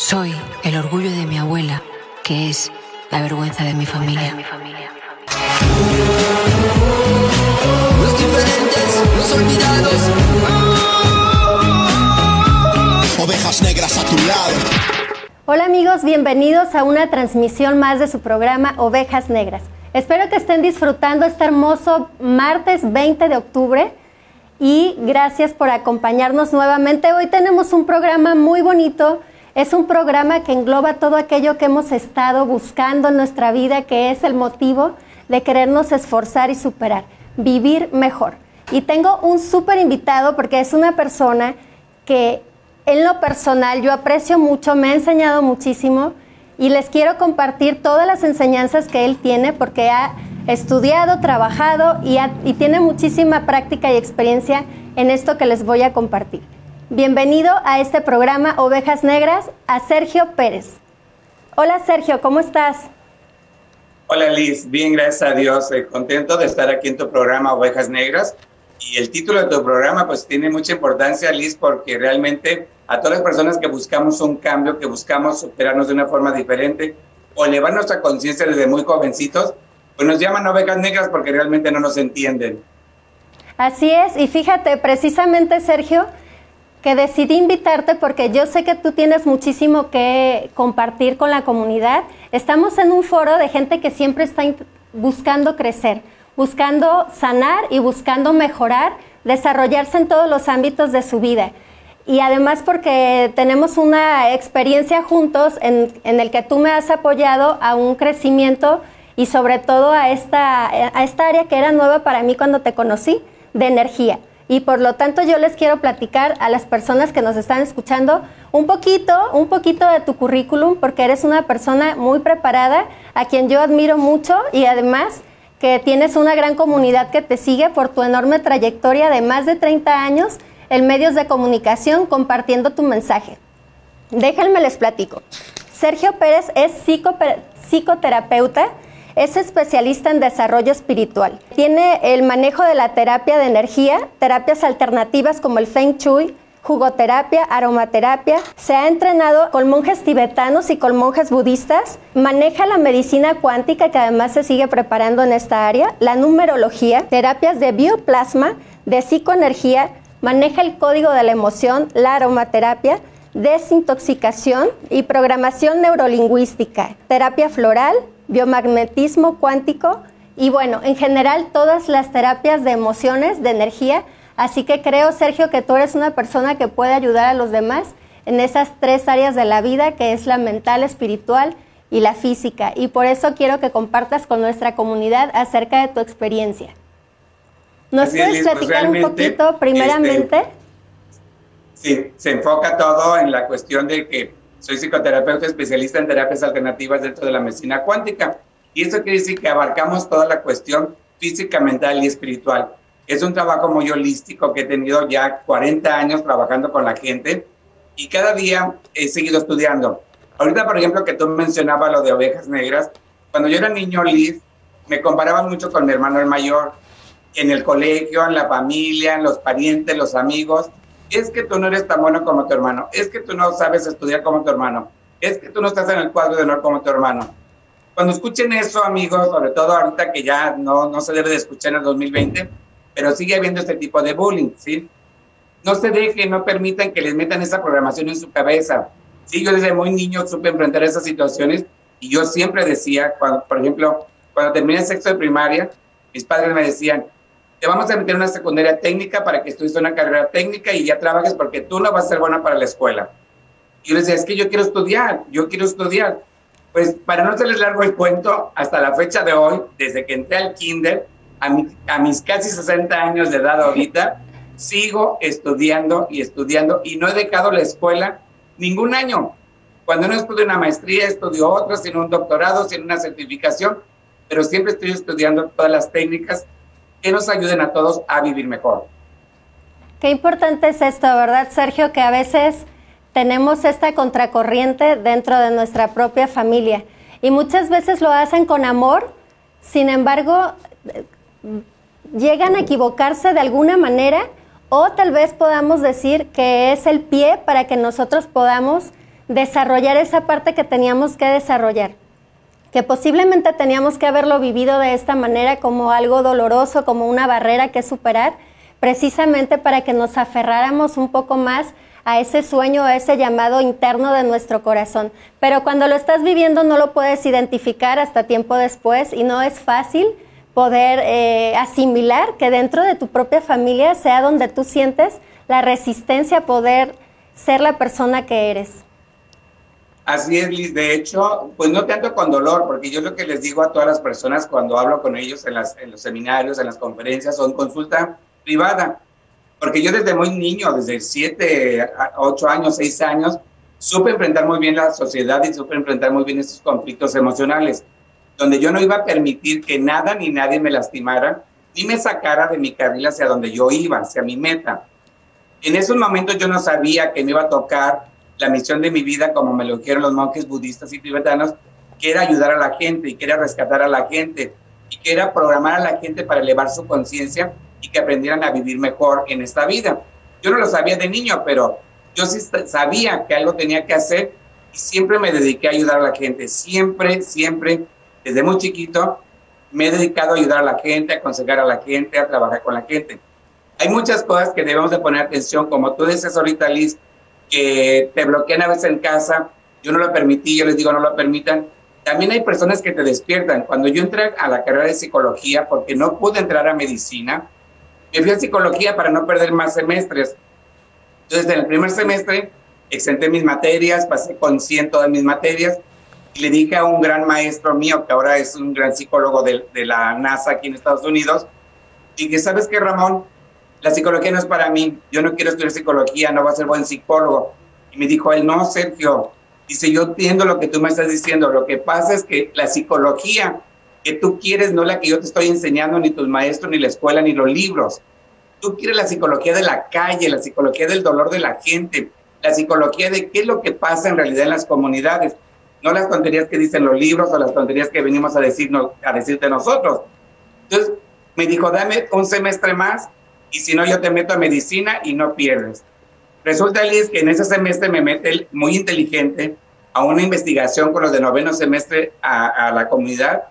Soy el orgullo de mi abuela, que es la vergüenza de mi familia. Los diferentes, los olvidados. Ovejas Negras a tu lado. Hola amigos, bienvenidos a una transmisión más de su programa Ovejas Negras. Espero que estén disfrutando este hermoso martes 20 de octubre. Y gracias por acompañarnos nuevamente. Hoy tenemos un programa muy bonito. Es un programa que engloba todo aquello que hemos estado buscando en nuestra vida, que es el motivo de querernos esforzar y superar, vivir mejor. Y tengo un súper invitado porque es una persona que en lo personal yo aprecio mucho, me ha enseñado muchísimo y les quiero compartir todas las enseñanzas que él tiene porque ha estudiado, trabajado y tiene muchísima práctica y experiencia en esto que les voy a compartir. Bienvenido a este programa Ovejas Negras a Sergio Pérez. Hola Sergio, ¿cómo estás? Hola Liz, bien, gracias a Dios. Contento de estar aquí en tu programa Ovejas Negras. Y el título de tu programa pues tiene mucha importancia, Liz, porque realmente a todas las personas que buscamos un cambio, que buscamos superarnos de una forma diferente o elevar nuestra conciencia desde muy jovencitos, pues nos llaman ovejas negras porque realmente no nos entienden. Así es, y fíjate, precisamente Sergio, que decidí invitarte porque yo sé que tú tienes muchísimo que compartir con la comunidad. Estamos en un foro de gente que siempre está buscando crecer, buscando sanar y buscando mejorar, desarrollarse en todos los ámbitos de su vida. Y además porque tenemos una experiencia juntos en el que tú me has apoyado a un crecimiento y sobre todo a esta área que era nueva para mí cuando te conocí, de energía. Y por lo tanto yo les quiero platicar a las personas que nos están escuchando un poquito de tu currículum, porque eres una persona muy preparada, a quien yo admiro mucho y además que tienes una gran comunidad que te sigue por tu enorme trayectoria de más de 30 años en medios de comunicación compartiendo tu mensaje. Déjenme les platico. Sergio Pérez es psicoterapeuta, es especialista en desarrollo espiritual. Tiene el manejo de la terapia de energía, terapias alternativas como el Feng Shui, jugoterapia, aromaterapia. Se ha entrenado con monjes tibetanos y con monjes budistas. Maneja la medicina cuántica, que además se sigue preparando en esta área, la numerología, terapias de bioplasma, de psicoenergía. Maneja el código de la emoción, la aromaterapia, desintoxicación y programación neurolingüística, terapia floral, biomagnetismo cuántico y bueno, en general todas las terapias de emociones, de energía. Así que creo, Sergio, que tú eres una persona que puede ayudar a los demás en esas tres áreas de la vida, que es la mental, espiritual y la física. Y por eso quiero que compartas con nuestra comunidad acerca de tu experiencia. ¿Nos así puedes platicar un poquito, primeramente? Sí, se enfoca todo en la cuestión de que soy psicoterapeuta especialista en terapias alternativas dentro de la medicina cuántica. Y eso quiere decir que abarcamos toda la cuestión física, mental y espiritual. Es un trabajo muy holístico que he tenido ya 40 años trabajando con la gente y cada día he seguido estudiando. Ahorita, por ejemplo, que tú mencionabas lo de ovejas negras. Cuando yo era niño, Liz, me comparaban mucho con mi hermano el mayor. En el colegio, en la familia, en los parientes, los amigos. Es que tú no eres tan bueno como tu hermano, es que tú no sabes estudiar como tu hermano, es que tú no estás en el cuadro de honor como tu hermano. Cuando escuchen eso, amigos, sobre todo ahorita que ya no se debe de escuchar en el 2020, pero sigue habiendo este tipo de bullying, ¿sí? No se dejen, no permitan que les metan esa programación en su cabeza. Sí, yo desde muy niño supe enfrentar esas situaciones y yo siempre decía, por ejemplo, cuando terminé sexto de primaria, mis padres me decían, te vamos a meter en una secundaria técnica para que estudies una carrera técnica y ya trabajes porque tú no vas a ser buena para la escuela. Y yo les decía, es que yo quiero estudiar. Pues para no hacerles largo el cuento, hasta la fecha de hoy, desde que entré al kinder, a mis casi 60 años de edad ahorita, sigo estudiando y no he dejado la escuela ningún año. Cuando no estudio una maestría, estudio otra, sin un doctorado, sin una certificación, pero siempre estoy estudiando todas las técnicas que nos ayuden a todos a vivir mejor. Qué importante es esto, ¿verdad, Sergio? Que a veces tenemos esta contracorriente dentro de nuestra propia familia y muchas veces lo hacen con amor, sin embargo, llegan a equivocarse de alguna manera o tal vez podamos decir que es el pie para que nosotros podamos desarrollar esa parte que teníamos que desarrollar, que posiblemente teníamos que haberlo vivido de esta manera como algo doloroso, como una barrera que superar, precisamente para que nos aferráramos un poco más a ese sueño, a ese llamado interno de nuestro corazón. Pero cuando lo estás viviendo no lo puedes identificar hasta tiempo después y no es fácil poder asimilar que dentro de tu propia familia sea donde tú sientes la resistencia a poder ser la persona que eres. Así es, Liz. De hecho, pues no tanto con dolor, porque yo lo que les digo a todas las personas cuando hablo con ellos en los seminarios, en las conferencias o en consulta privada, porque yo desde muy niño, desde 6 años, supe enfrentar muy bien la sociedad y supe enfrentar muy bien esos conflictos emocionales, donde yo no iba a permitir que nada ni nadie me lastimara ni me sacara de mi carril hacia donde yo iba, hacia mi meta. En esos momentos yo no sabía que me iba a tocar la misión de mi vida, como me lo dijeron los monjes budistas y tibetanos, que era ayudar a la gente y que era rescatar a la gente y que era programar a la gente para elevar su conciencia y que aprendieran a vivir mejor en esta vida. Yo no lo sabía de niño, pero yo sí sabía que algo tenía que hacer y siempre me dediqué a ayudar a la gente. Siempre, desde muy chiquito, me he dedicado a ayudar a la gente, a aconsejar a la gente, a trabajar con la gente. Hay muchas cosas que debemos de poner atención, como tú dices ahorita, Liz, que te bloquean a veces en casa. Yo no lo permití, yo les digo no lo permitan. También hay personas que te despiertan. Cuando yo entré a la carrera de psicología, porque no pude entrar a medicina, me fui a psicología para no perder más semestres. Entonces, en el primer semestre, exenté mis materias, pasé con 100 todas mis materias, y le dije a un gran maestro mío, que ahora es un gran psicólogo de la NASA aquí en Estados Unidos, dije, ¿sabes qué, Ramón? La psicología no es para mí, yo no quiero estudiar psicología, no voy a ser buen psicólogo. Y me dijo él, no, Sergio, dice, yo entiendo lo que tú me estás diciendo, lo que pasa es que la psicología que tú quieres no es la que yo te estoy enseñando, ni tus maestros, ni la escuela, ni los libros. Tú quieres la psicología de la calle, la psicología del dolor de la gente, la psicología de qué es lo que pasa en realidad en las comunidades, no las tonterías que dicen los libros o las tonterías que venimos a decirte nosotros. Entonces me dijo, dame un semestre más y si no yo te meto a medicina y no pierdes. Resulta, Liz, que en ese semestre me mete muy inteligente a una investigación con los de 9º semestre a la comunidad.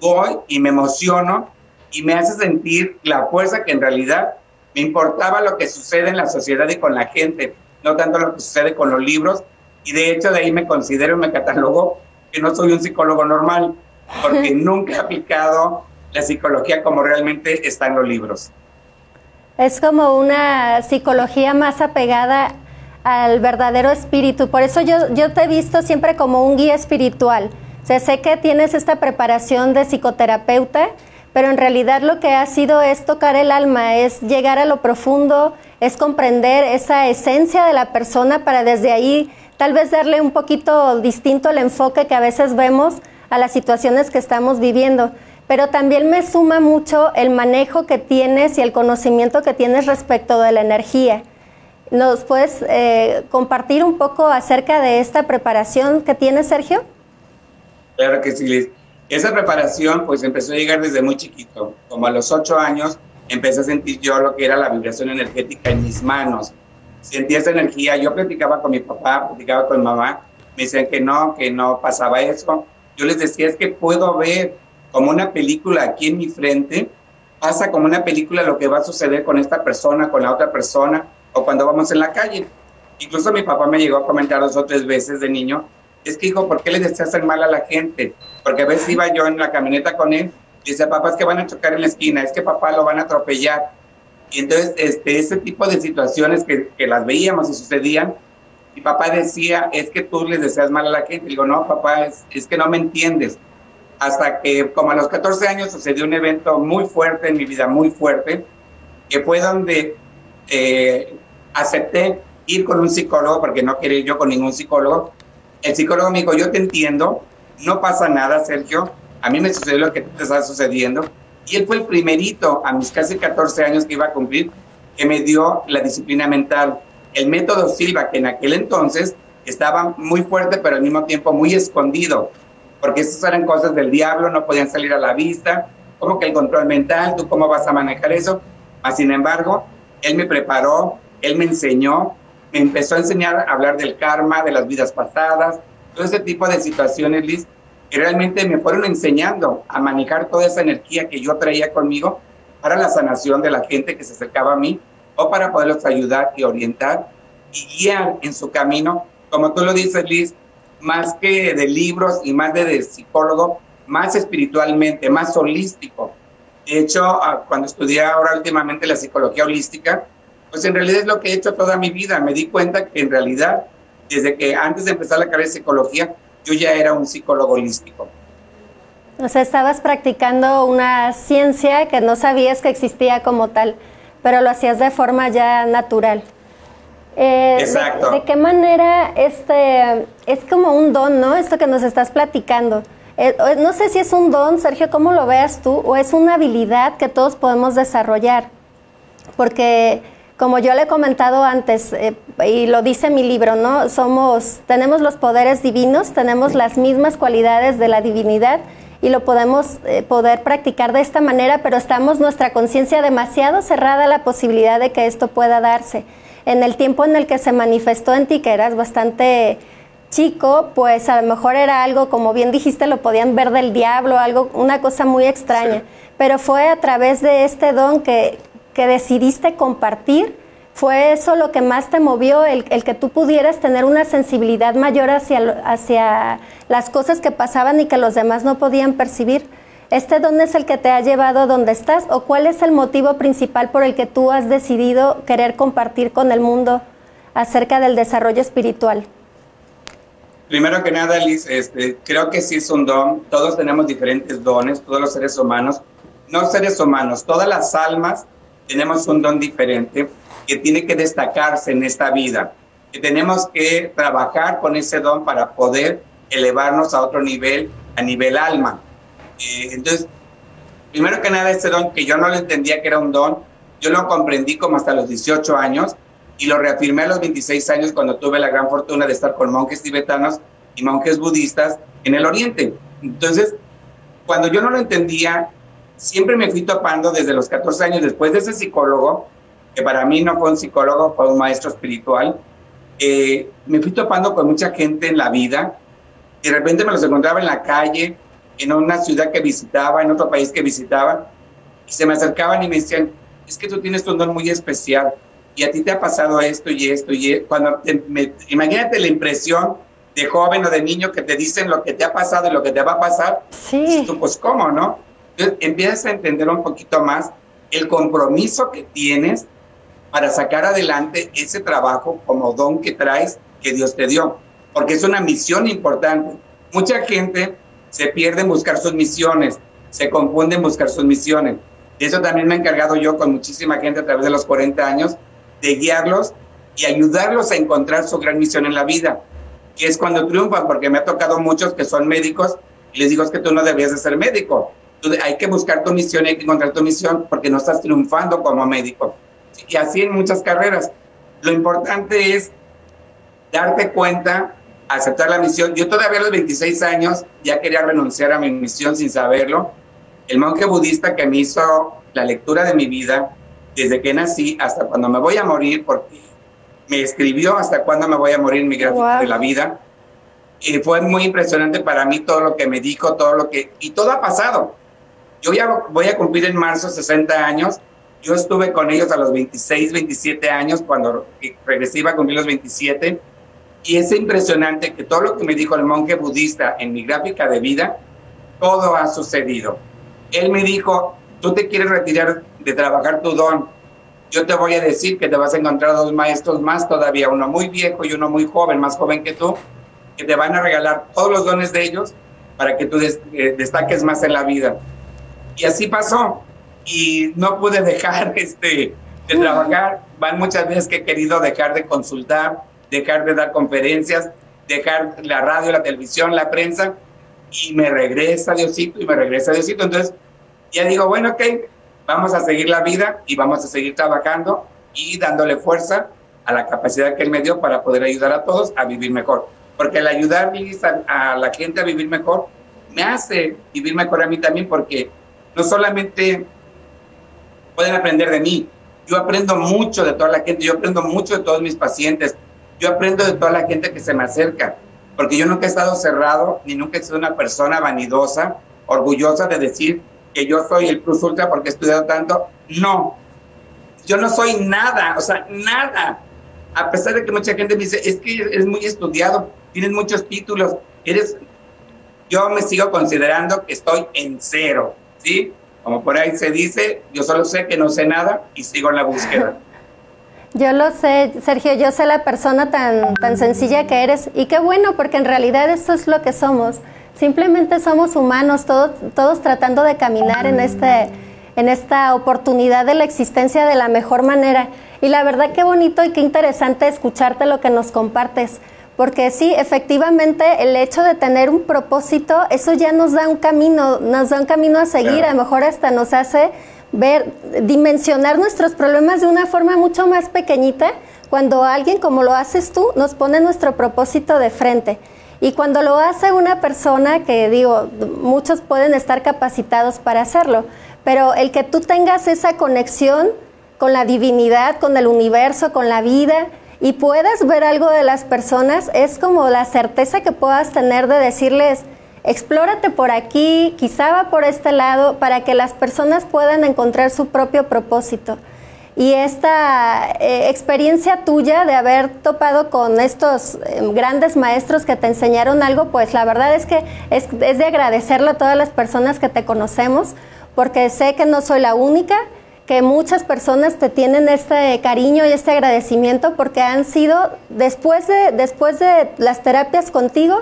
Voy y me emociono y me hace sentir la fuerza que en realidad me importaba lo que sucede en la sociedad y con la gente, no tanto lo que sucede con los libros, y de hecho de ahí me considero y me catalogo que no soy un psicólogo normal, porque nunca he aplicado la psicología como realmente está en los libros. Es como una psicología más apegada al verdadero espíritu, por eso yo te he visto siempre como un guía espiritual. O sea, sé que tienes esta preparación de psicoterapeuta, pero en realidad lo que ha sido es tocar el alma, es llegar a lo profundo, es comprender esa esencia de la persona para desde ahí tal vez darle un poquito distinto el enfoque que a veces vemos a las situaciones que estamos viviendo. Pero también me suma mucho el manejo que tienes y el conocimiento que tienes respecto de la energía. ¿Nos puedes compartir un poco acerca de esta preparación que tienes, Sergio? Claro que sí, Liz. Esa preparación pues empezó a llegar desde muy chiquito. Como a los 8 años empecé a sentir yo lo que era la vibración energética en mis manos. Sentía esa energía. Yo platicaba con mi papá, platicaba con mi mamá. Me decían que no pasaba eso. Yo les decía, es que puedo ver como una película aquí en mi frente. Pasa como una película lo que va a suceder con esta persona, con la otra persona, o cuando vamos en la calle. Incluso mi papá me llegó a comentar 2 o 3 veces de niño, es que, hijo, ¿por qué le deseas hacer mal a la gente? Porque a veces iba yo en la camioneta con él, y decía, papá, es que van a chocar en la esquina, es que papá lo van a atropellar. Y entonces, ese tipo de situaciones que las veíamos y sucedían, mi papá decía, es que tú les deseas mal a la gente. Y digo, no, papá, es que no me entiendes. Hasta que, como a los 14 años, sucedió un evento muy fuerte en mi vida, muy fuerte, que fue donde acepté ir con un psicólogo, porque no quería ir yo con ningún psicólogo. El psicólogo me dijo, yo te entiendo, no pasa nada, Sergio, a mí me sucedió lo que te está sucediendo. Y él fue el primerito, a mis casi 14 años que iba a cumplir, que me dio la disciplina mental, el método Silva, que en aquel entonces estaba muy fuerte, pero al mismo tiempo muy escondido, porque esas eran cosas del diablo, no podían salir a la vista, como que el control mental, ¿tú cómo vas a manejar eso? Mas, sin embargo, él me preparó, él me enseñó, me empezó a enseñar a hablar del karma, de las vidas pasadas, todo ese tipo de situaciones, Liz, que realmente me fueron enseñando a manejar toda esa energía que yo traía conmigo para la sanación de la gente que se acercaba a mí o para poderlos ayudar y orientar y guiar en su camino. Como tú lo dices, Liz, más que de libros y más de psicólogo, más espiritualmente, más holístico. De hecho, cuando estudié ahora últimamente la psicología holística, pues en realidad es lo que he hecho toda mi vida. Me di cuenta que en realidad, desde que antes de empezar la carrera de psicología, yo ya era un psicólogo holístico. O sea, estabas practicando una ciencia que no sabías que existía como tal, pero lo hacías de forma ya natural. Exacto. ¿De qué manera es como un don, ¿no? Esto que nos estás platicando. No sé si es un don, Sergio, ¿cómo lo veas tú? ¿O es una habilidad que todos podemos desarrollar? Porque, como yo le he comentado antes, y lo dice mi libro, ¿no? Tenemos los poderes divinos, tenemos las mismas cualidades de la divinidad y lo podemos poder practicar de esta manera, pero nuestra conciencia demasiado cerrada a la posibilidad de que esto pueda darse. En el tiempo en el que se manifestó en ti, que eras bastante chico, pues a lo mejor era algo, como bien dijiste, lo podían ver del diablo, una cosa muy extraña. Sí. Pero fue a través de este don que decidiste compartir, ¿fue eso lo que más te movió, el que tú pudieras tener una sensibilidad mayor hacia las cosas que pasaban y que los demás no podían percibir? ¿Este don es el que te ha llevado donde estás o cuál es el motivo principal por el que tú has decidido querer compartir con el mundo acerca del desarrollo espiritual? Primero que nada, Liz, creo que sí es un don. Todos tenemos diferentes dones, todos los seres humanos. No seres humanos, todas las almas tenemos un don diferente que tiene que destacarse en esta vida, que tenemos que trabajar con ese don para poder elevarnos a otro nivel, a nivel alma. Entonces, primero que nada, ese don que yo no lo entendía que era un don, yo lo comprendí como hasta los 18 años y lo reafirmé a los 26 años cuando tuve la gran fortuna de estar con monjes tibetanos y monjes budistas en el oriente. Entonces, cuando yo no lo entendía, siempre me fui topando desde los 14 años después de ese psicólogo, que para mí no fue un psicólogo, fue un maestro espiritual. Me fui topando con mucha gente en la vida. De repente me los encontraba en la calle, en una ciudad que visitaba, en otro país que visitaba, y se me acercaban y me decían, es que tú tienes un don muy especial, y a ti te ha pasado esto y esto. Imagínate la impresión de joven o de niño que te dicen lo que te ha pasado y lo que te va a pasar. Sí. Tú, pues, ¿cómo, no? Entonces, empiezas a entender un poquito más el compromiso que tienes para sacar adelante ese trabajo como don que traes, que Dios te dio, porque es una misión importante. Mucha gente se pierde en buscar sus misiones, se confunde en buscar sus misiones. De eso también me he encargado yo con muchísima gente a través de los 40 años, de guiarlos y ayudarlos a encontrar su gran misión en la vida, que es cuando triunfan, porque me ha tocado muchos que son médicos y les digo, es que tú no debías de ser médico. Hay que buscar tu misión, hay que encontrar tu misión porque no estás triunfando como médico. Y así en muchas carreras. Lo importante es darte cuenta, aceptar la misión. Yo todavía a los 26 años ya quería renunciar a mi misión sin saberlo. El monje budista que me hizo la lectura de mi vida, desde que nací hasta cuando me voy a morir, porque me escribió hasta cuando me voy a morir mi gráfico de la vida. Y fue muy impresionante para mí todo lo que me dijo, y todo ha pasado. Yo ya voy a cumplir en marzo 60 años. Yo estuve con ellos a los 26, 27 años, cuando regresé iba a cumplir los 27. Y es impresionante que todo lo que me dijo el monje budista en mi gráfica de vida, todo ha sucedido. Él me dijo, tú te quieres retirar de trabajar tu don. Yo te voy a decir que te vas a encontrar dos maestros más todavía, uno muy viejo y uno muy joven, más joven que tú, que te van a regalar todos los dones de ellos para que tú destaques más en la vida. Y así pasó, y no pude dejar de trabajar. Van muchas veces que he querido dejar de consultar, dejar de dar conferencias, dejar la radio, la televisión, la prensa, y me regresa Diosito. Entonces ya digo, bueno, ok, vamos a seguir la vida y vamos a seguir trabajando y dándole fuerza a la capacidad que él me dio para poder ayudar a todos a vivir mejor. Porque el ayudar a la gente a vivir mejor me hace vivir mejor a mí también, porque no solamente pueden aprender de mí, Yo aprendo mucho de toda la gente, yo aprendo mucho de todos mis pacientes, yo aprendo de toda la gente que se me acerca, porque yo nunca he estado cerrado, ni nunca he sido una persona vanidosa, orgullosa de decir que yo soy el plus ultra porque he estudiado tanto. No, yo no soy nada, o sea, nada. A pesar de que mucha gente me dice, es que eres muy estudiado, tienes muchos títulos, eres... Yo me sigo considerando que estoy en cero, ¿sí? Como por ahí se dice, yo solo sé que no sé nada y sigo en la búsqueda. Yo lo sé, Sergio, yo sé la persona tan sencilla que eres. Y qué bueno, porque en realidad eso es lo que somos. Simplemente somos humanos, todos tratando de caminar en esta oportunidad de la existencia de la mejor manera. Y la verdad qué bonito y qué interesante escucharte lo que nos compartes. Porque sí, efectivamente, el hecho de tener un propósito, eso ya nos da un camino, a seguir, claro. A lo mejor hasta nos hace ver, dimensionar nuestros problemas de una forma mucho más pequeñita, cuando alguien, como lo haces tú, nos pone nuestro propósito de frente. Y cuando lo hace una persona, que digo, muchos pueden estar capacitados para hacerlo, pero el que tú tengas esa conexión con la divinidad, con el universo, con la vida... y puedas ver algo de las personas, es como la certeza que puedas tener de decirles, explórate por aquí, quizá va por este lado, para que las personas puedan encontrar su propio propósito. Y esta experiencia tuya de haber topado con estos grandes maestros que te enseñaron algo, pues la verdad es que es de agradecerle a todas las personas que te conocemos, porque sé que no soy la única, que muchas personas te tienen este cariño y este agradecimiento porque han sido, después de las terapias contigo,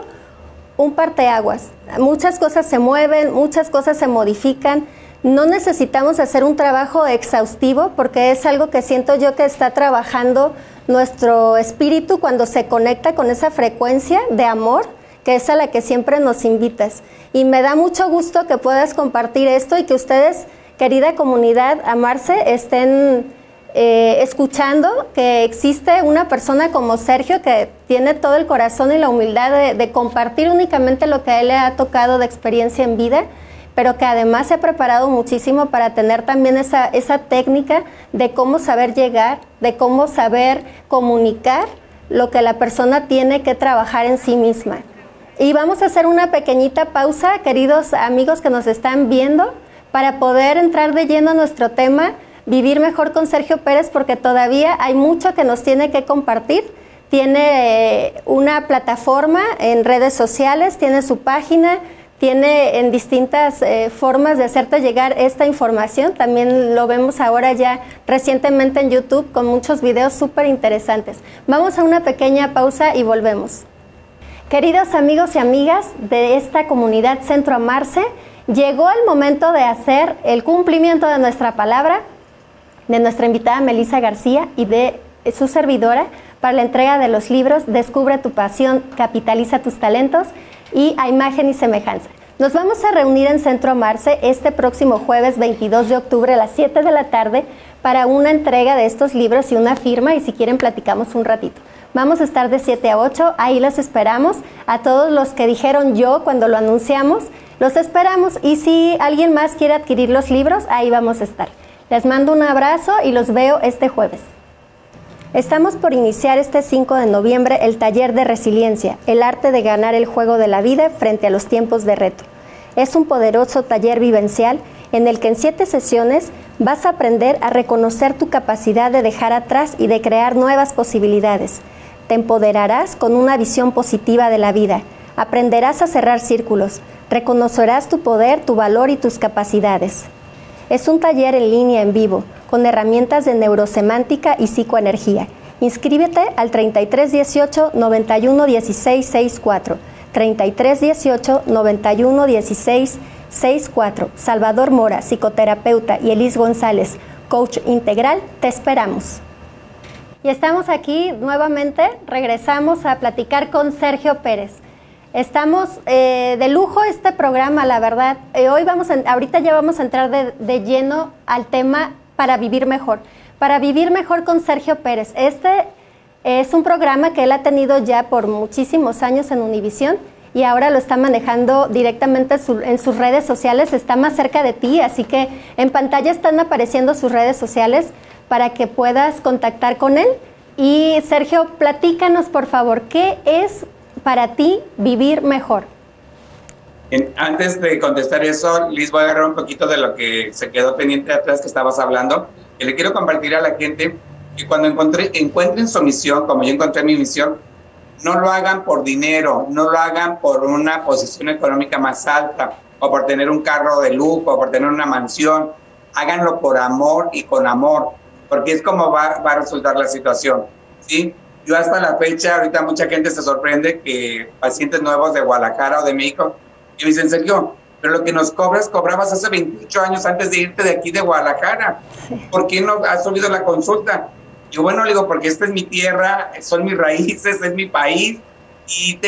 un parteaguas. Muchas cosas se mueven, muchas cosas se modifican. No necesitamos hacer un trabajo exhaustivo porque es algo que siento yo que está trabajando nuestro espíritu cuando se conecta con esa frecuencia de amor que es a la que siempre nos invitas. Y me da mucho gusto que puedas compartir esto y que ustedes... Querida comunidad Amarse, estén escuchando que existe una persona como Sergio que tiene todo el corazón y la humildad de compartir únicamente lo que a él le ha tocado de experiencia en vida, pero que además se ha preparado muchísimo para tener también esa técnica de cómo saber llegar, de cómo saber comunicar lo que la persona tiene que trabajar en sí misma. Y vamos a hacer una pequeñita pausa, queridos amigos que nos están viendo, para poder entrar de lleno a nuestro tema, vivir mejor con Sergio Pérez, porque todavía hay mucho que nos tiene que compartir. Tiene una plataforma en redes sociales, tiene su página, tiene en distintas formas de hacerte llegar esta información. También lo vemos ahora ya recientemente en YouTube con muchos videos súper interesantes. Vamos a una pequeña pausa y volvemos. Queridos amigos y amigas de esta comunidad Centro Amarse, llegó el momento de hacer el cumplimiento de nuestra palabra, de nuestra invitada Melissa García y de su servidora para la entrega de los libros Descubre tu pasión, capitaliza tus talentos y A imagen y semejanza. Nos vamos a reunir en Centro Amarse este próximo jueves 22 de octubre a las 7 de la tarde para una entrega de estos libros y una firma, y si quieren platicamos un ratito. Vamos a estar de 7 a 8, ahí los esperamos. A todos los que dijeron yo cuando lo anunciamos, los esperamos, y si alguien más quiere adquirir los libros, ahí vamos a estar. Les mando un abrazo y los veo este jueves. Estamos por iniciar este 5 de noviembre el taller de resiliencia, el arte de ganar el juego de la vida frente a los tiempos de reto. Es un poderoso taller vivencial en el que en 7 sesiones vas a aprender a reconocer tu capacidad de dejar atrás y de crear nuevas posibilidades. Te empoderarás con una visión positiva de la vida. Aprenderás a cerrar círculos, reconocerás tu poder, tu valor y tus capacidades. Es un taller en línea en vivo, con herramientas de neurosemántica y psicoenergía. Inscríbete al 3318-911664, 3318-911664. Salvador Mora, psicoterapeuta, y Elis González, coach integral, te esperamos. Y estamos aquí nuevamente, regresamos a platicar con Sergio Pérez. Estamos de lujo este programa, la verdad. Hoy ahorita ya vamos a entrar de lleno al tema para vivir mejor con Sergio Pérez. Este es un programa que él ha tenido ya por muchísimos años en Univisión y ahora lo está manejando directamente en sus redes sociales. Está más cerca de ti, así que en pantalla están apareciendo sus redes sociales para que puedas contactar con él. Y Sergio, platícanos por favor, ¿qué es para ti vivir mejor? Antes de contestar eso, Liz, voy a agarrar un poquito de lo que se quedó pendiente atrás que estabas hablando. Y le quiero compartir a la gente que cuando encuentren su misión, como yo encontré mi misión, no lo hagan por dinero, no lo hagan por una posición económica más alta, o por tener un carro de lujo, o por tener una mansión. Háganlo por amor y con amor, porque es como va a resultar la situación, ¿sí? Yo hasta la fecha, ahorita mucha gente se sorprende que pacientes nuevos de Guadalajara o de México, y me dicen, Sergio, pero lo que nos cobrabas hace 28 años antes de irte de aquí de Guadalajara. Sí. ¿Por qué no has subido la consulta? Yo, bueno, le digo, porque esta es mi tierra, son mis raíces, es mi país, y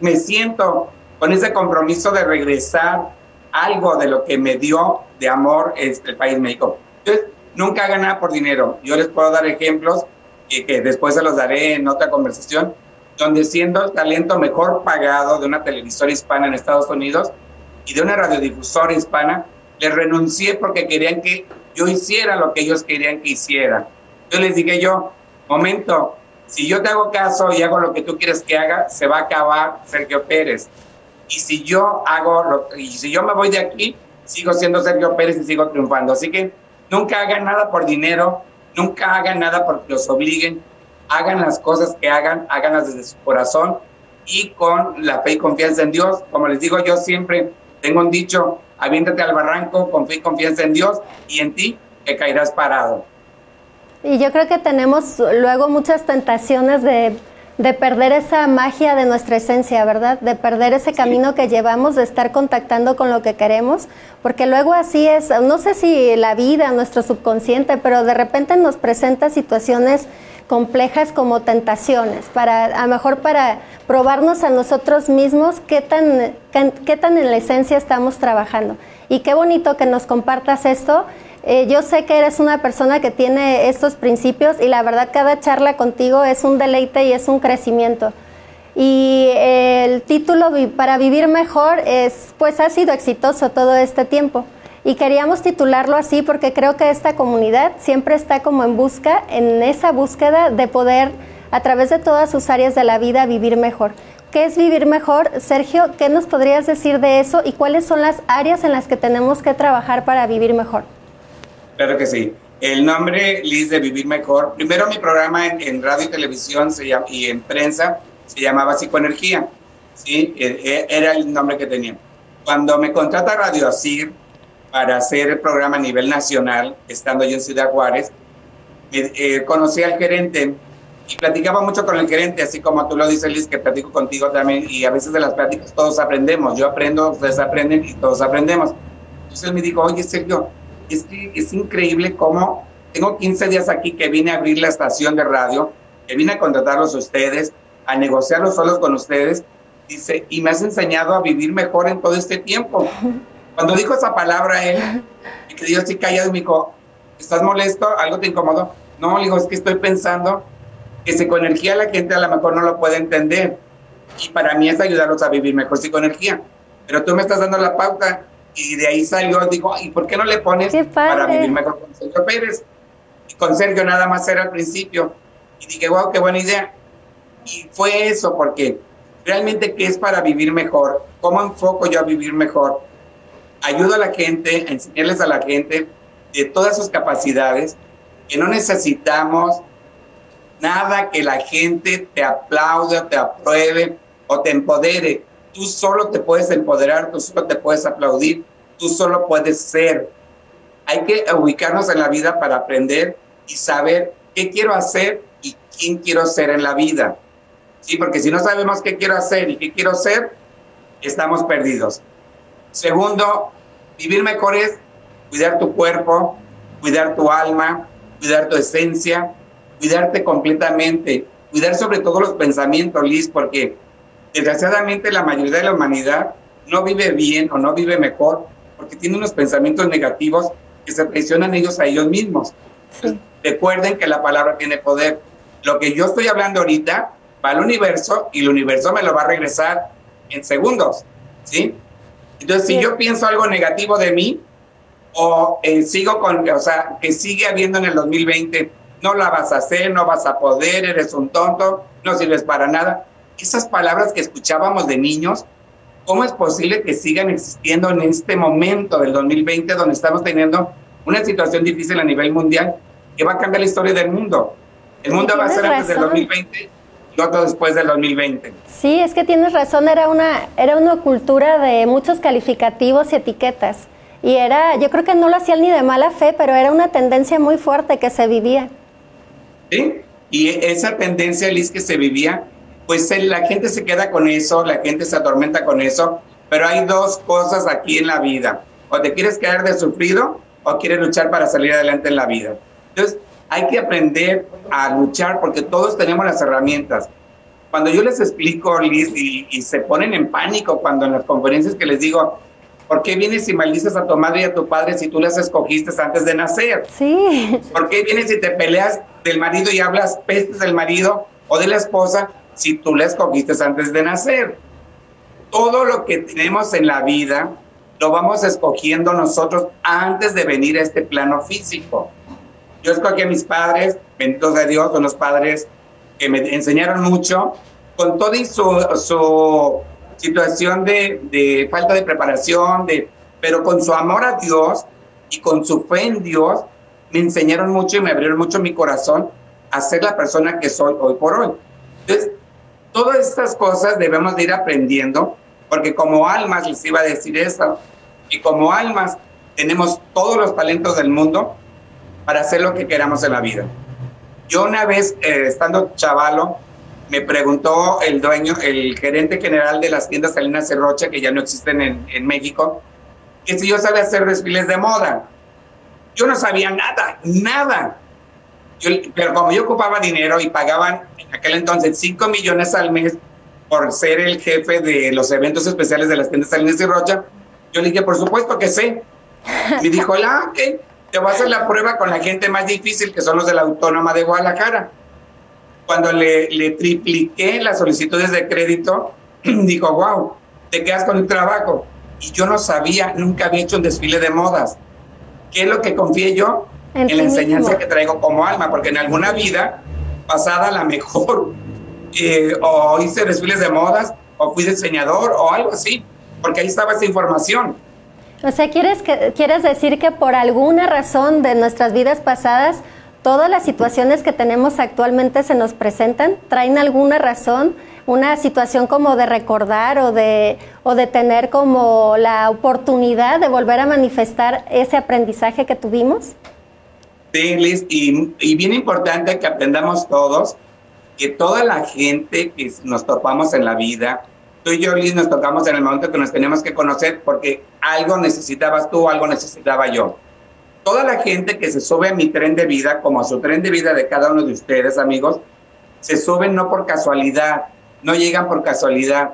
me siento con ese compromiso de regresar algo de lo que me dio de amor el país México. Entonces, nunca hagan nada por dinero. Yo les puedo dar ejemplos, que después se los daré en otra conversación, donde siendo el talento mejor pagado de una televisora hispana en Estados Unidos y de una radiodifusora hispana, les renuncié porque querían que yo hiciera lo que ellos querían que hiciera. Yo les dije momento, si yo te hago caso y hago lo que tú quieres que haga, se va a acabar Sergio Pérez. Y si yo me voy de aquí, sigo siendo Sergio Pérez y sigo triunfando. Así que nunca hagan nada por dinero, nunca hagan nada porque los obliguen. Hagan las cosas que hagan, háganlas desde su corazón y con la fe y confianza en Dios. Como les digo, yo siempre tengo un dicho: aviéntate al barranco con fe y confianza en Dios, y en ti que caerás parado. Y yo creo que tenemos luego muchas tentaciones de perder esa magia de nuestra esencia, ¿verdad? De perder ese camino que llevamos, de estar contactando con lo que queremos, porque luego así es, no sé si la vida, nuestro subconsciente, pero de repente nos presenta situaciones complejas como tentaciones, para probarnos a nosotros mismos qué tan en la esencia estamos trabajando. Y qué bonito que nos compartas esto. Yo sé que eres una persona que tiene estos principios y la verdad cada charla contigo es un deleite y es un crecimiento. Y el título para vivir mejor es, pues ha sido exitoso todo este tiempo. Y queríamos titularlo así porque creo que esta comunidad siempre está como en esa búsqueda de poder, a través de todas sus áreas de la vida, vivir mejor. ¿Qué es vivir mejor? Sergio, ¿qué nos podrías decir de eso y cuáles son las áreas en las que tenemos que trabajar para vivir mejor? Claro que sí. El nombre, Liz, de Vivir Mejor. Primero, mi programa en radio y televisión y en prensa se llamaba Psicoenergía, ¿sí? Era el nombre que tenía. Cuando me contrata Radio Asir para hacer el programa a nivel nacional, estando yo en Ciudad Juárez, conocí al gerente y platicaba mucho con el gerente, así como tú lo dices, Liz, que platico contigo también, y a veces de las pláticas todos aprendemos. Yo aprendo, ustedes aprenden y todos aprendemos. Entonces me dijo, oye, Sergio, es que es increíble cómo tengo 15 días aquí que vine a abrir la estación de radio, que vine a contratarlos a ustedes, a negociarlos solos con ustedes, dice, y me has enseñado a vivir mejor en todo este tiempo. Cuando dijo esa palabra él, me quedé así callado y me dijo, ¿estás molesto? ¿Algo te incomodó? No, le digo, es que estoy pensando que psicoenergía la gente a lo mejor no lo puede entender, y para mí es ayudarlos a vivir mejor psicoenergía, pero tú me estás dando la pauta. Y de ahí salió, digo, ¿y por qué no le pones para vivir mejor con Sergio Pérez? Y con Sergio nada más era al principio. Y dije, wow, qué buena idea. Y fue eso, porque realmente, ¿qué es para vivir mejor? ¿Cómo enfoco yo a vivir mejor? Ayudo a la gente, a enseñarles a la gente de todas sus capacidades, que no necesitamos nada que la gente te aplaude, te apruebe o te empodere. Tú solo te puedes empoderar, tú solo te puedes aplaudir, tú solo puedes ser. Hay que ubicarnos en la vida para aprender y saber qué quiero hacer y quién quiero ser en la vida. Sí, porque si no sabemos qué quiero hacer y qué quiero ser, estamos perdidos. Segundo, vivir mejor es cuidar tu cuerpo, cuidar tu alma, cuidar tu esencia, cuidarte completamente, cuidar sobre todo los pensamientos, Liz, porque desgraciadamente la mayoría de la humanidad no vive bien o no vive mejor porque tiene unos pensamientos negativos que se traicionan a ellos mismos. Sí. Recuerden que la palabra tiene poder. Lo que yo estoy hablando ahorita va al universo y el universo me lo va a regresar en segundos, ¿sí? Entonces, si yo pienso algo negativo de mí, o sigo con, o sea, que sigue habiendo en el 2020, no la vas a hacer, no vas a poder, eres un tonto, no sirves para nada. Esas palabras que escuchábamos de niños, ¿cómo es posible que sigan existiendo en este momento del 2020, donde estamos teniendo una situación difícil a nivel mundial que va a cambiar la historia del mundo? El mundo va a ser antes del 2020 y otro después del 2020. Sí, es que tienes razón, era una cultura de muchos calificativos y etiquetas. Y era, yo creo que no lo hacían ni de mala fe, pero era una tendencia muy fuerte que se vivía. Sí, y esa tendencia, Liz, que se vivía, pues la gente se queda con eso, la gente se atormenta con eso, pero hay dos cosas aquí en la vida. O te quieres quedar de sufrido o quieres luchar para salir adelante en la vida. Entonces, hay que aprender a luchar porque todos tenemos las herramientas. Cuando yo les explico, Liz, y se ponen en pánico cuando en las conferencias que les digo... ¿Por qué vienes y maldices a tu madre y a tu padre si tú las escogiste antes de nacer? Sí. ¿Por qué vienes y te peleas del marido y hablas pestes del marido o de la esposa si tú la escogiste antes de nacer? Todo lo que tenemos en la vida lo vamos escogiendo nosotros antes de venir a este plano físico. Yo escogí a mis padres, bendito sea Dios, son los padres que me enseñaron mucho, con todo y su situación de falta de preparación, pero con su amor a Dios y con su fe en Dios, me enseñaron mucho y me abrieron mucho mi corazón a ser la persona que soy hoy por hoy. Entonces, todas estas cosas debemos de ir aprendiendo, porque como almas, les iba a decir esto, y como almas tenemos todos los talentos del mundo para hacer lo que queramos en la vida. Yo una vez, estando chavalo, me preguntó el dueño, el gerente general de las tiendas Salinas y Rocha, que ya no existen en México, que si yo sabía hacer desfiles de moda. Yo no sabía nada. Pero como yo ocupaba dinero y pagaban en aquel entonces 5 millones al mes por ser el jefe de los eventos especiales de las tiendas Salinas y Rocha, yo le dije, por supuesto que sé. Me dijo, ok, te voy a hacer la prueba con la gente más difícil, que son los de la Autónoma de Guadalajara. Cuando le tripliqué las solicitudes de crédito, dijo, wow, te quedas con el trabajo. Y yo no sabía, nunca había hecho un desfile de modas. ¿Qué es lo que confié yo? En la enseñanza mismo que traigo como alma, porque en alguna vida pasada, la mejor, o hice desfiles de modas, o fui diseñador, o algo así, porque ahí estaba esa información. O sea, ¿quieres decir que por alguna razón de nuestras vidas pasadas, todas las situaciones que tenemos actualmente se nos presentan, traen alguna razón, una situación como de recordar o de tener como la oportunidad de volver a manifestar ese aprendizaje que tuvimos? Sí, Liz, y bien importante que aprendamos todos, que toda la gente que nos topamos en la vida, tú y yo, Liz, nos tocamos en el momento que nos tenemos que conocer porque algo necesitabas tú, algo necesitaba yo. Toda la gente que se sube a mi tren de vida, como a su tren de vida de cada uno de ustedes, amigos, se suben no por casualidad, no llegan por casualidad.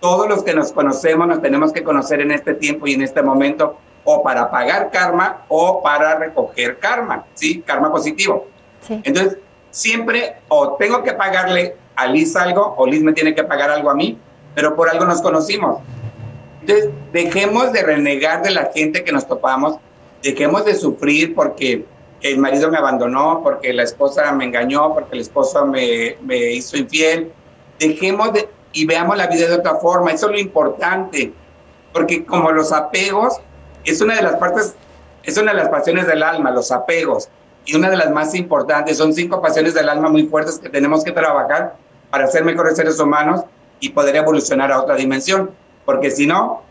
Todos los que nos conocemos nos tenemos que conocer en este tiempo y en este momento, o para pagar karma o para recoger karma, ¿sí? Karma positivo. Sí. Entonces, siempre o tengo que pagarle a Liz algo, o Liz me tiene que pagar algo a mí, pero por algo nos conocimos. Entonces, dejemos de renegar de la gente que nos topamos, dejemos de sufrir porque el marido me abandonó, porque la esposa me engañó, porque el esposo me hizo infiel. Y veamos la vida de otra forma. Eso es lo importante, porque como los apegos es una de las pasiones del alma, los apegos, y una de las más importantes. Son 5 pasiones del alma muy fuertes que tenemos que trabajar para ser mejores seres humanos y poder evolucionar a otra dimensión, porque si no,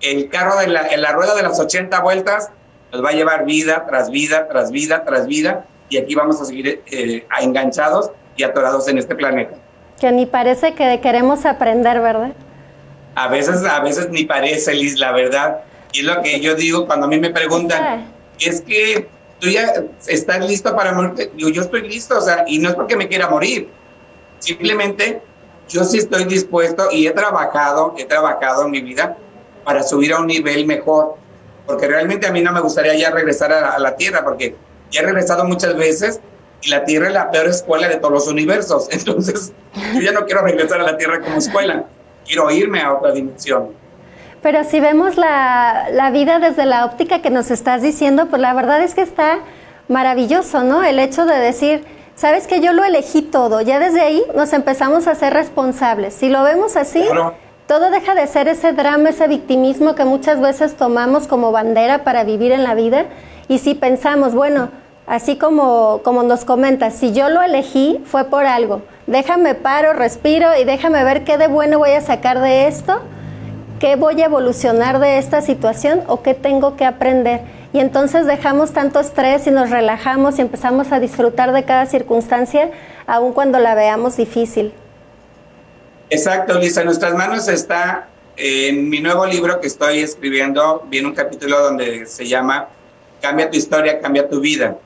el carro en la rueda de las 80 vueltas nos va a llevar vida tras vida, tras vida, tras vida, y aquí vamos a seguir enganchados y atorados en este planeta. Que ni parece que queremos aprender, ¿verdad? A veces ni parece, Liz, la verdad. Y es lo que yo digo cuando a mí me preguntan, es que tú ya estás listo para morirte. Digo, yo estoy listo, o sea, y no es porque me quiera morir. Simplemente yo sí estoy dispuesto y he trabajado en mi vida para subir a un nivel mejor. Porque realmente a mí no me gustaría ya regresar a la Tierra, porque ya he regresado muchas veces y la Tierra es la peor escuela de todos los universos. Entonces, yo ya no quiero regresar a la Tierra como escuela, quiero irme a otra dimensión. Pero si vemos la vida desde la óptica que nos estás diciendo, pues la verdad es que está maravilloso, ¿no? El hecho de decir, sabes que yo lo elegí todo, ya desde ahí nos empezamos a ser responsables. Si lo vemos así, claro, todo deja de ser ese drama, ese victimismo que muchas veces tomamos como bandera para vivir en la vida. Y si pensamos, bueno, así como nos comentas, si yo lo elegí fue por algo, déjame paro, respiro y déjame ver qué de bueno voy a sacar de esto, qué voy a evolucionar de esta situación o qué tengo que aprender. Y entonces dejamos tanto estrés y nos relajamos y empezamos a disfrutar de cada circunstancia, aun cuando la veamos difícil. Exacto, Lisa, en nuestras manos está, en mi nuevo libro que estoy escribiendo, viene un capítulo donde se llama Cambia tu historia, cambia tu vida.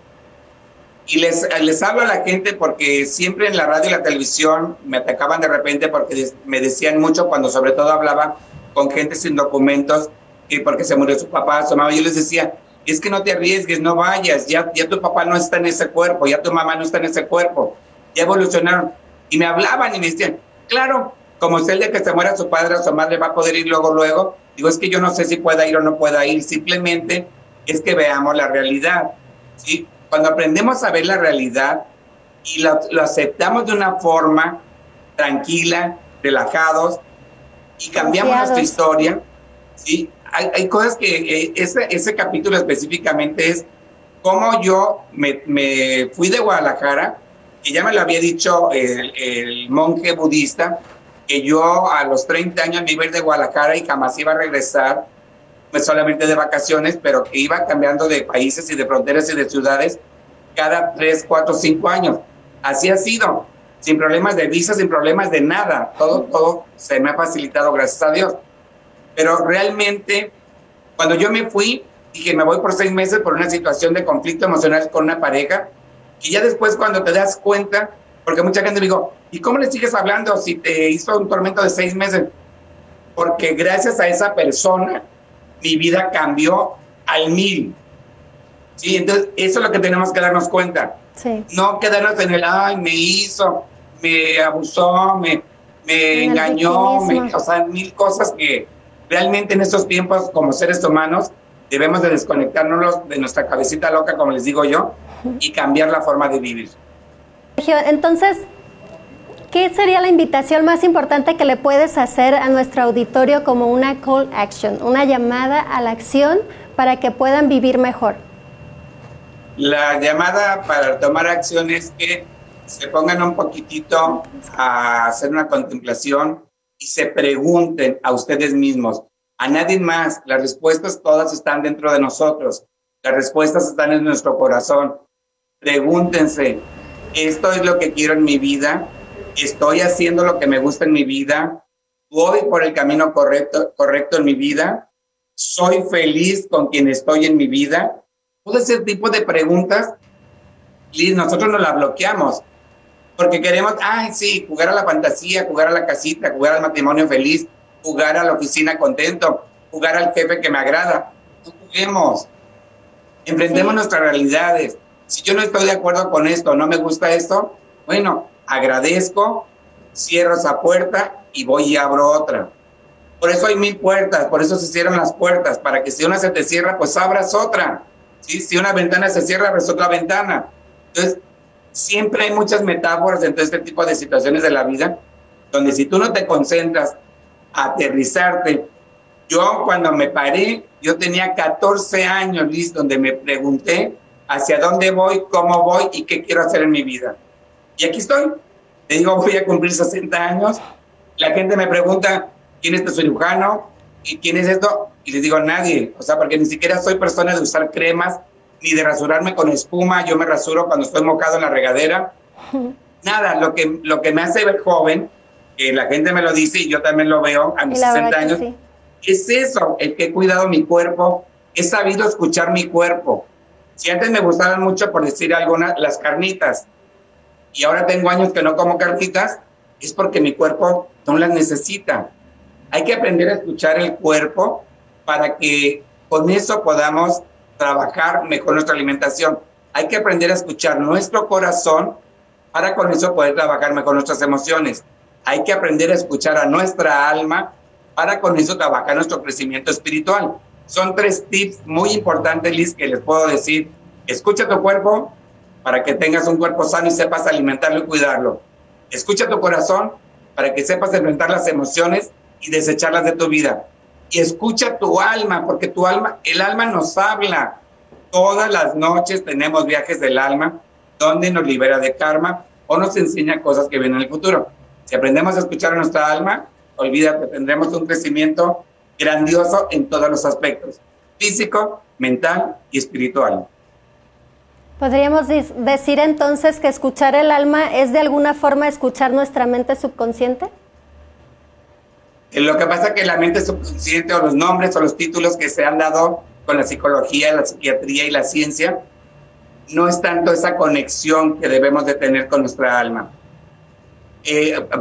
Y les hablo a la gente porque siempre en la radio y la televisión me atacaban de repente porque me decían mucho cuando sobre todo hablaba con gente sin documentos y porque se murió su papá, su mamá. Yo les decía, es que no te arriesgues, no vayas, ya tu papá no está en ese cuerpo, ya tu mamá no está en ese cuerpo, ya evolucionaron. Y me hablaban y me decían, claro, como es el de que se muera su padre o su madre va a poder ir luego. Digo, es que yo no sé si pueda ir o no pueda ir, simplemente es que veamos la realidad, ¿sí? Cuando aprendemos a ver la realidad y lo aceptamos de una forma tranquila, relajados y cambiamos nuestra historia, ¿sí? Hay cosas que ese capítulo específicamente es cómo yo me fui de Guadalajara, que ya me lo había dicho el monje budista, que yo a los 30 años me iba a ir de Guadalajara y jamás iba a regresar, pues solamente de vacaciones, pero que iba cambiando de países y de fronteras y de ciudades cada 3, 4, 5 años. Así ha sido, sin problemas de visa, sin problemas de nada. Todo se me ha facilitado, gracias a Dios. Pero realmente, cuando yo me fui, dije, me voy por 6 meses por una situación de conflicto emocional con una pareja, y ya después cuando te das cuenta, porque mucha gente me dijo, ¿y cómo le sigues hablando si te hizo un tormento de 6 meses? Porque gracias a esa persona, mi vida cambió al 1000. ¿Sí? Entonces, eso es lo que tenemos que darnos cuenta. Sí. No quedarnos en el, ay, me hizo, me abusó, me engañó, o sea, 1000 cosas que realmente en estos tiempos, como seres humanos, debemos de desconectarnos de nuestra cabecita loca, como les digo yo, y cambiar la forma de vivir. Entonces, ¿qué sería la invitación más importante que le puedes hacer a nuestro auditorio como una call action, una llamada a la acción para que puedan vivir mejor? La llamada para tomar acción es que se pongan un poquitito a hacer una contemplación y se pregunten a ustedes mismos, a nadie más. Las respuestas todas están dentro de nosotros, las respuestas están en nuestro corazón. Pregúntense, ¿esto es lo que quiero en mi vida? ¿Estoy haciendo lo que me gusta en mi vida? ¿Voy por el camino correcto en mi vida? ¿Soy feliz con quien estoy en mi vida? Todo ese tipo de preguntas, Liz, nosotros nos las bloqueamos. Porque queremos, ay, sí, jugar a la fantasía, jugar a la casita, jugar al matrimonio feliz, jugar a la oficina contento, jugar al jefe que me agrada. No juguemos. Enfrentemos nuestras realidades. Si yo no estoy de acuerdo con esto, no me gusta esto, bueno, agradezco, cierro esa puerta y voy y abro otra. Por eso hay 1000 puertas, por eso se cierran las puertas, para que si una se te cierra, pues abras otra. ¿Sí? Si una ventana se cierra, abres otra ventana. Entonces, siempre hay muchas metáforas en todo este tipo de situaciones de la vida, donde si tú no te concentras, aterrizarte. Yo cuando me paré, yo tenía 14 años, Liz, donde me pregunté hacia dónde voy, cómo voy y qué quiero hacer en mi vida. Y aquí estoy, te digo, voy a cumplir 60 años, la gente me pregunta, ¿quién es tu cirujano? ¿Y quién es esto? Y les digo, nadie, o sea, porque ni siquiera soy persona de usar cremas, ni de rasurarme con espuma, yo me rasuro cuando estoy mojado en la regadera, nada, lo que me hace ver joven, que la gente me lo dice y yo también lo veo a mis 60 años, sí, es eso, el que he cuidado mi cuerpo, he sabido escuchar mi cuerpo. Si antes me gustaban mucho, por decir algunas, las carnitas, y ahora tengo años que no como carnitas, es porque mi cuerpo no las necesita. Hay que aprender a escuchar el cuerpo para que con eso podamos trabajar mejor nuestra alimentación. Hay que aprender a escuchar nuestro corazón para con eso poder trabajar mejor nuestras emociones. Hay que aprender a escuchar a nuestra alma para con eso trabajar nuestro crecimiento espiritual. Son 3 tips muy importantes, Liz, que les puedo decir. Escucha tu cuerpo para que tengas un cuerpo sano y sepas alimentarlo y cuidarlo. Escucha tu corazón para que sepas enfrentar las emociones y desecharlas de tu vida. Y escucha tu alma, porque tu alma, el alma nos habla. Todas las noches tenemos viajes del alma donde nos libera de karma o nos enseña cosas que vienen en el futuro. Si aprendemos a escuchar a nuestra alma, olvídate, tendremos un crecimiento grandioso en todos los aspectos, físico, mental y espiritual. Podríamos decir entonces que escuchar el alma es de alguna forma escuchar nuestra mente subconsciente. Lo que pasa es que la mente subconsciente o los nombres o los títulos que se han dado con la psicología, la psiquiatría y la ciencia, no es tanto esa conexión que debemos de tener con nuestra alma.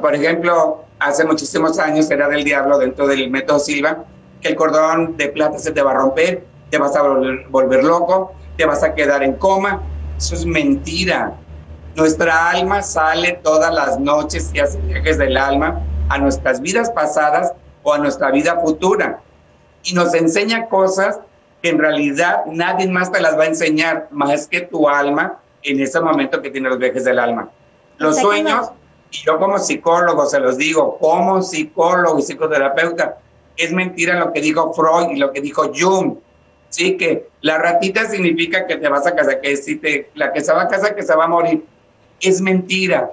Por ejemplo, hace muchísimos años era del diablo dentro del método Silva que el cordón de plata se te va a romper, te vas a volver loco, te vas a quedar en coma. Eso es mentira. Nuestra alma sale todas las noches y hace viajes del alma a nuestras vidas pasadas o a nuestra vida futura. Y nos enseña cosas que en realidad nadie más te las va a enseñar más que tu alma en ese momento que tiene los viajes del alma. Los sueños, y yo como psicólogo se los digo, como psicólogo y psicoterapeuta, es mentira lo que dijo Freud y lo que dijo Jung. Sí, que la ratita significa que te vas a casar, que si te, la que se va a casar, que se va a morir. Es mentira.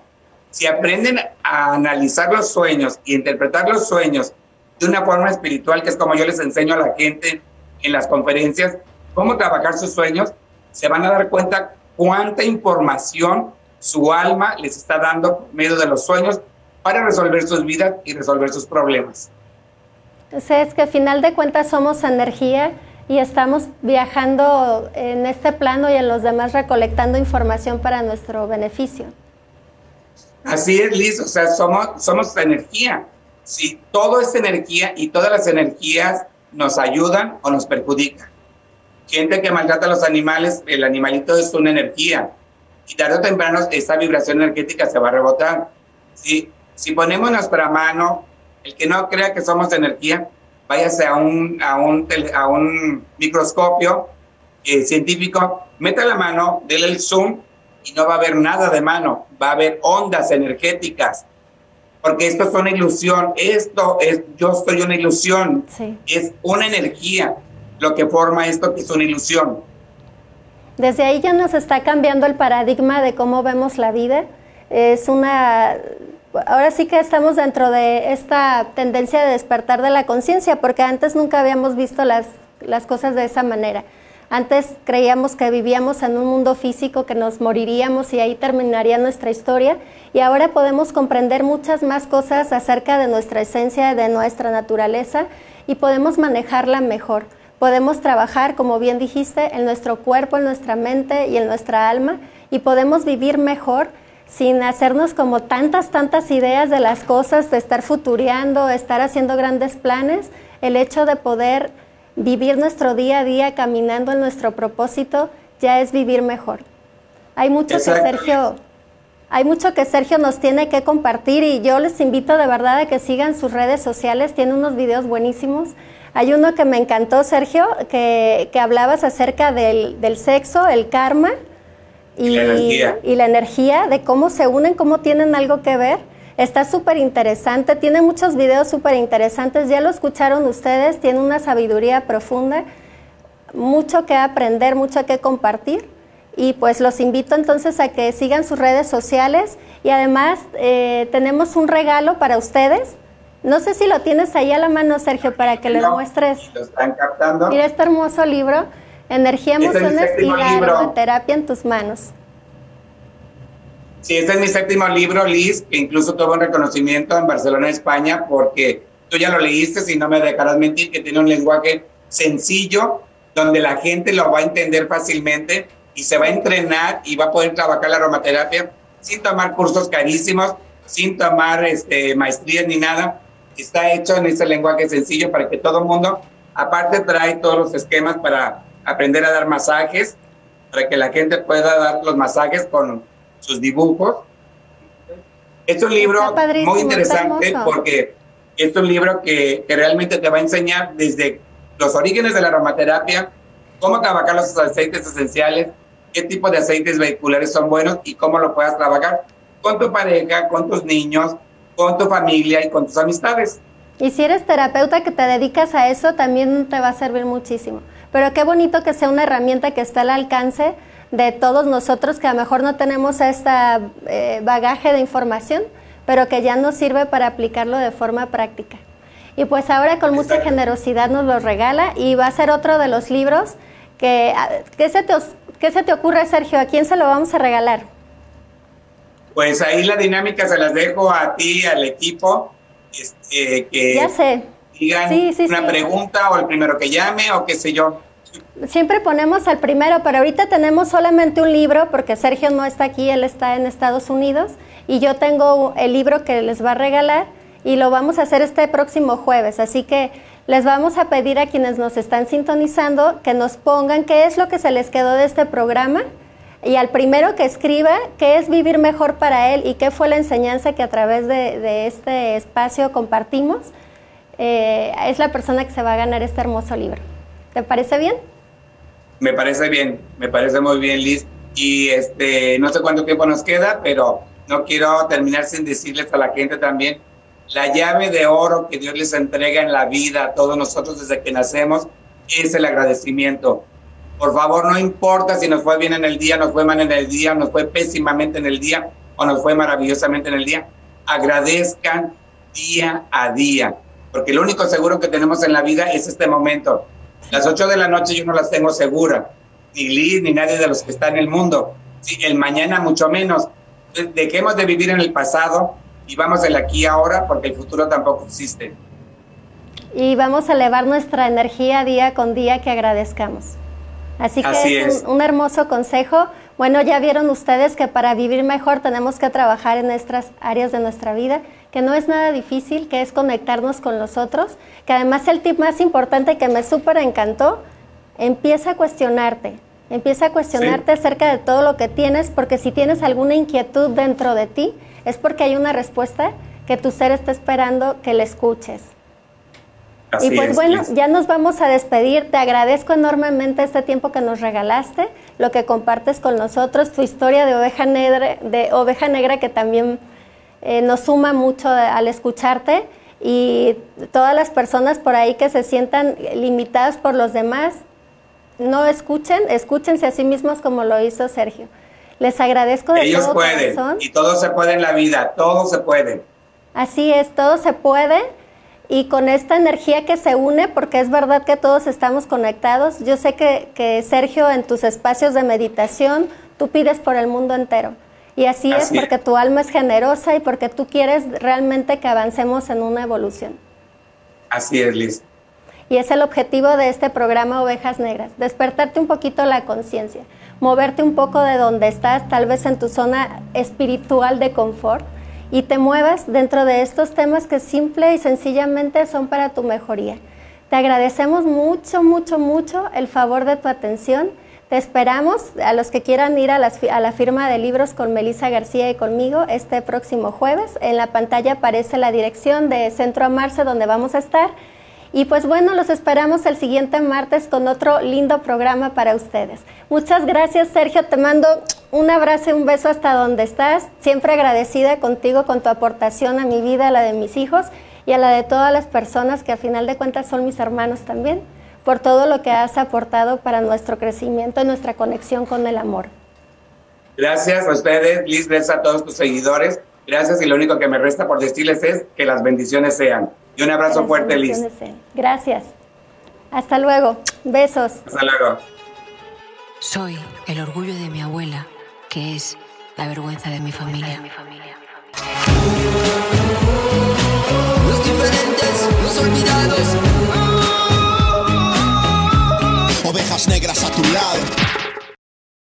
Si aprenden a analizar los sueños y interpretar los sueños de una forma espiritual, que es como yo les enseño a la gente en las conferencias, cómo trabajar sus sueños, se van a dar cuenta cuánta información su alma les está dando por medio de los sueños para resolver sus vidas y resolver sus problemas. Entonces, que al final de cuentas somos energía, y estamos viajando en este plano y en los demás recolectando información para nuestro beneficio. Así es, Liz, o sea, somos energía. Sí, todo es energía y todas las energías nos ayudan o nos perjudican. Gente que maltrata a los animales, el animalito es una energía. Y tarde o temprano esa vibración energética se va a rebotar. Sí, si ponemos nuestra mano, el que no crea que somos energía, váyase a un microscopio científico, meta la mano, dele el zoom y no va a haber nada de mano, va a haber ondas energéticas, porque esto es una ilusión, yo soy una ilusión, sí. Es una energía lo que forma esto que es una ilusión. Desde ahí ya nos está cambiando el paradigma de cómo vemos la vida, ahora sí que estamos dentro de esta tendencia de despertar de la conciencia, porque antes nunca habíamos visto las cosas de esa manera. Antes creíamos que vivíamos en un mundo físico, que nos moriríamos y ahí terminaría nuestra historia, y ahora podemos comprender muchas más cosas acerca de nuestra esencia, de nuestra naturaleza, y podemos manejarla mejor. Podemos trabajar, como bien dijiste, en nuestro cuerpo, en nuestra mente y en nuestra alma, y podemos vivir mejor sin hacernos como tantas ideas de las cosas, de estar futureando, estar haciendo grandes planes. El hecho de poder vivir nuestro día a día caminando en nuestro propósito ya es vivir mejor. Hay mucho que Sergio nos tiene que compartir, y yo les invito de verdad a que sigan sus redes sociales, tiene unos videos buenísimos. Hay uno que me encantó, Sergio, que hablabas acerca del sexo, el karma, y la energía, de cómo se unen, cómo tienen algo que ver. Está súper interesante, tiene muchos videos súper interesantes, ya lo escucharon ustedes, tiene una sabiduría profunda, mucho que aprender, mucho que compartir, y pues los invito entonces a que sigan sus redes sociales. Y además tenemos un regalo para ustedes, no sé si lo tienes ahí a la mano, Sergio, para que les muestres. Lo están captando. Mira este hermoso libro, Energía, Emociones y la Terapia en Tus Manos. Sí, este es mi 7º libro, Liz, que incluso tuvo un reconocimiento en Barcelona, España, porque tú ya lo leíste, si no me dejarás mentir, que tiene un lenguaje sencillo, donde la gente lo va a entender fácilmente y se va a entrenar y va a poder trabajar la aromaterapia sin tomar cursos carísimos, sin tomar maestrías ni nada. Está hecho en ese lenguaje sencillo para que todo el mundo, aparte trae todos los esquemas para aprender a dar masajes, para que la gente pueda dar los masajes con sus dibujos. Es un libro muy interesante porque es un libro que realmente te va a enseñar desde los orígenes de la aromaterapia, cómo trabajar los aceites esenciales, qué tipo de aceites vehiculares son buenos y cómo lo puedas trabajar con tu pareja, con tus niños, con tu familia y con tus amistades. Y si eres terapeuta que te dedicas a eso, también te va a servir muchísimo. Pero qué bonito que sea una herramienta que está al alcance de todos nosotros, que a lo mejor no tenemos este bagaje de información, pero que ya nos sirve para aplicarlo de forma práctica. Y pues ahora con mucha generosidad nos lo regala y va a ser otro de los libros que... ¿Qué se te ocurre, Sergio? ¿A quién se lo vamos a regalar? Pues ahí la dinámica se las dejo a ti, al equipo. Que ya sé. Digan sí, pregunta o el primero que llame o qué sé yo. Siempre ponemos al primero, pero ahorita tenemos solamente un libro porque Sergio no está aquí, él está en Estados Unidos y yo tengo el libro que les va a regalar y lo vamos a hacer este próximo jueves, así que les vamos a pedir a quienes nos están sintonizando que nos pongan qué es lo que se les quedó de este programa y al primero que escriba qué es vivir mejor para él y qué fue la enseñanza que a través de este espacio compartimos, es la persona que se va a ganar este hermoso libro. ¿Te parece bien? Me parece bien, me parece muy bien, Liz. Y no sé cuánto tiempo nos queda, pero no quiero terminar sin decirles a la gente también la llave de oro que Dios les entrega en la vida a todos nosotros desde que nacemos es el agradecimiento. Por favor, no importa si nos fue bien en el día, nos fue mal en el día, nos fue pésimamente en el día o nos fue maravillosamente en el día. Agradezcan día a día, porque lo único seguro que tenemos en la vida es este momento. Las 8 de la noche yo no las tengo segura, ni Liz, ni nadie de los que está en el mundo. Sí, el mañana mucho menos. Entonces, dejemos de vivir en el pasado y vamos el aquí y ahora, porque el futuro tampoco existe. Y vamos a elevar nuestra energía día con día que agradezcamos. Así es. Un hermoso consejo. Bueno, ya vieron ustedes que para vivir mejor tenemos que trabajar en nuestras áreas de nuestra vida, que no es nada difícil, que es conectarnos con los otros, que además el tip más importante que me súper encantó, empieza a cuestionarte acerca de todo lo que tienes, porque si tienes alguna inquietud dentro de ti, es porque hay una respuesta que tu ser está esperando que le escuches. Así es. Ya nos vamos a despedir. Te agradezco enormemente este tiempo que nos regalaste, lo que compartes con nosotros, tu historia de oveja negra que también nos suma mucho al escucharte, y todas las personas por ahí que se sientan limitadas por los demás, no escúchense a sí mismos como lo hizo Sergio. Les agradezco de todo corazón. Ellos pueden, y todo se puede en la vida, todo se puede. Así es, todo se puede. Y con esta energía que se une, porque es verdad que todos estamos conectados, yo sé que Sergio, en tus espacios de meditación, tú pides por el mundo entero. Y así es, porque tu alma es generosa y porque tú quieres realmente que avancemos en una evolución. Así es, Liz. Y es el objetivo de este programa Ovejas Negras, despertarte un poquito la conciencia, moverte un poco de donde estás, tal vez en tu zona espiritual de confort, y te muevas dentro de estos temas que simple y sencillamente son para tu mejoría. Te agradecemos mucho, mucho, mucho el favor de tu atención. Te esperamos, a los que quieran ir a la firma de libros con Melissa García y conmigo, este próximo jueves. En la pantalla aparece la dirección de Centro Amarse, donde vamos a estar. Y pues bueno, los esperamos el siguiente martes con otro lindo programa para ustedes. Muchas gracias, Sergio. Te mando un abrazo y un beso hasta donde estás. Siempre agradecida contigo, con tu aportación a mi vida, a la de mis hijos y a la de todas las personas que a final de cuentas son mis hermanos también, por todo lo que has aportado para nuestro crecimiento y nuestra conexión con el amor. Gracias a ustedes, Liz, gracias a todos tus seguidores. Gracias, y lo único que me resta por decirles es que las bendiciones sean. Y un abrazo fuerte, Liz. Gracias. Hasta luego. Besos. Hasta luego. Soy el orgullo de mi abuela, que es la vergüenza de mi familia. Los diferentes, los olvidados. Ovejas negras a tu lado.